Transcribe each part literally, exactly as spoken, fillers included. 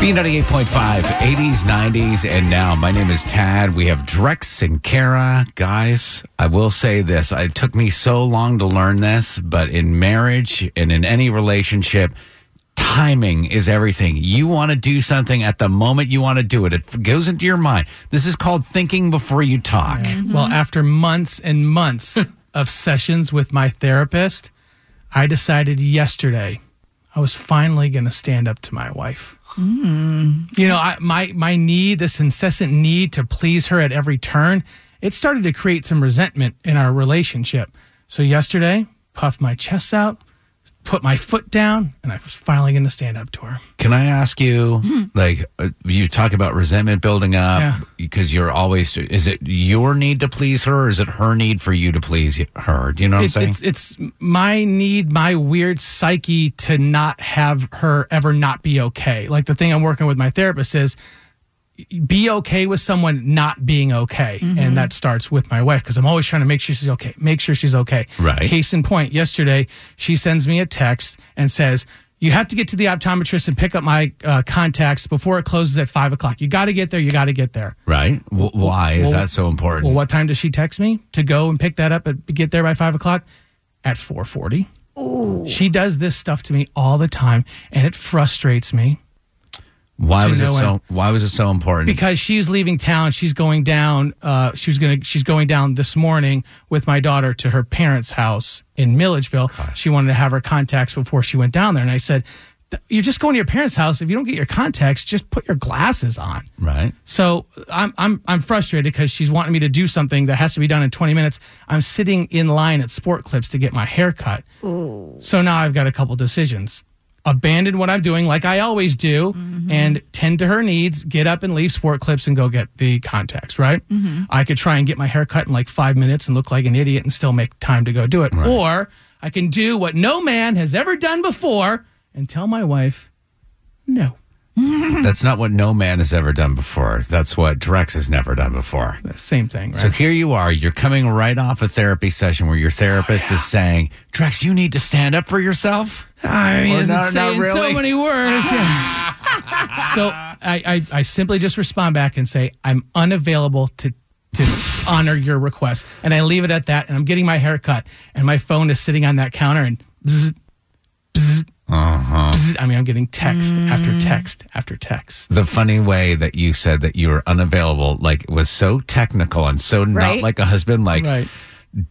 B ninety-eight point five, eighties, nineties, and now. My name is Tad. We have Drex and Kara. Guys, I will say this. It took me so long to learn this, but in marriage and in any relationship, timing is everything. You want to do something at the moment you want to do it. It goes into your mind. This is called thinking before you talk. Mm-hmm. Well, after months and months of sessions with my therapist, I decided yesterday I was finally going to stand up to my wife. Mm. You know, I, my, my need, this incessant need to please her at every turn, it started to create some resentment in our relationship. So yesterday, puffed my chest out, put my foot down, and I was finally going to stand up to her. Can I ask you, mm. like, uh, you talk about resentment building up because yeah. you're always, is it your need to please her or is it her need for you to please her? Do you know what it, I'm saying? It's, it's my need, my weird psyche to not have her ever not be okay. Like, the thing I'm working with my therapist is be okay with someone not being okay. Mm-hmm. And that starts with my wife because I'm always trying to make sure she's okay. Make sure she's okay. Right. Case in point, yesterday, she sends me a text and says, you have to get to the optometrist and pick up my uh, contacts before it closes at five o'clock. You got to get there. You got to get there. Right. W- why is well, that so important? Well, what time does she text me to go and pick that up and get there by five o'clock? At four forty. Ooh. She does this stuff to me all the time, and it frustrates me. Why was it so? Why was it so important? Because she's leaving town. She's going down. Uh, she was gonna. She's going down this morning with my daughter to her parents' house in Milledgeville. Gosh. She wanted to have her contacts before she went down there, and I said, "You're just going to your parents' house. If you don't get your contacts, just put your glasses on." Right. So I'm I'm I'm frustrated because she's wanting me to do something that has to be done in twenty minutes. I'm sitting in line at Sport Clips to get my hair cut. Ooh. So now I've got a couple decisions. Abandon what I'm doing like I always do, mm-hmm. and tend to her needs, get up and leave Sport Clips and go get the contacts, right? Mm-hmm. I could try and get my hair cut in like five minutes and look like an idiot and still make time to go do it. Right. Or I can do what no man has ever done before and tell my wife, no. That's not what no man has ever done before. That's what Drex has never done before. Same thing, right? So here you are. You're coming right off a therapy session where your therapist oh, yeah. is saying, Drex, you need to stand up for yourself? I mean, not, not really. So many words. Yeah. So I, I, I simply just respond back and say, I'm unavailable to, to honor your request. And I leave it at that, and I'm getting my hair cut, and my phone is sitting on that counter, and bzz, bzz, uh-huh. bzz, I mean, I'm getting text mm. after text after text. The funny way that you said that you were unavailable, like, was so technical and so right? not like a husband, like... Right.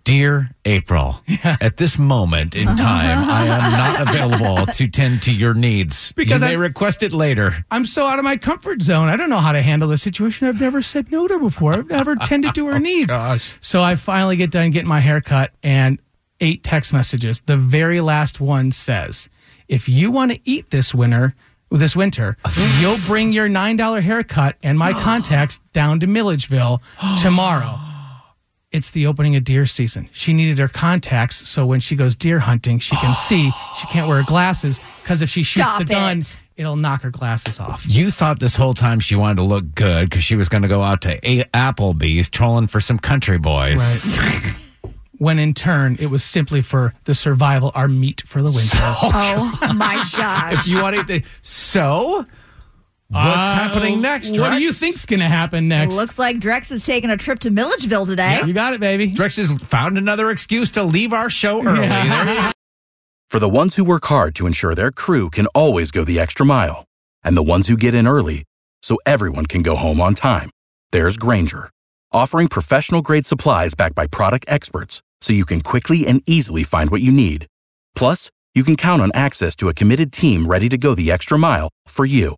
Dear April, yeah. at this moment in time, I am not available to tend to your needs. Because you may I, request it later. I'm so out of my comfort zone. I don't know how to handle this situation. I've never said no to her before. I've never tended to her oh, needs. Gosh. So I finally get done getting my hair cut and eight text messages. The very last one says, if you want to eat this winter, this winter, you'll bring your nine dollars haircut and my contacts down to Milledgeville tomorrow. It's the opening of deer season. She needed her contacts so when she goes deer hunting, she can see. She can't wear her glasses because if she shoots Stop the gun, it. it'll knock her glasses off. You thought this whole time she wanted to look good because she was going to go out to a- Applebee's trolling for some country boys. Right. When in turn, it was simply for the survival, our meat for the winter. So, oh, my God. If you want to eat the... So... What's uh, happening next, Drex? What do you think's going to happen next? It looks like Drex is taking a trip to Milledgeville today. Yeah, you got it, baby. Drex has found another excuse to leave our show early. Yeah. For the ones who work hard to ensure their crew can always go the extra mile, and the ones who get in early so everyone can go home on time, there's Grainger, offering professional-grade supplies backed by product experts so you can quickly and easily find what you need. Plus, you can count on access to a committed team ready to go the extra mile for you.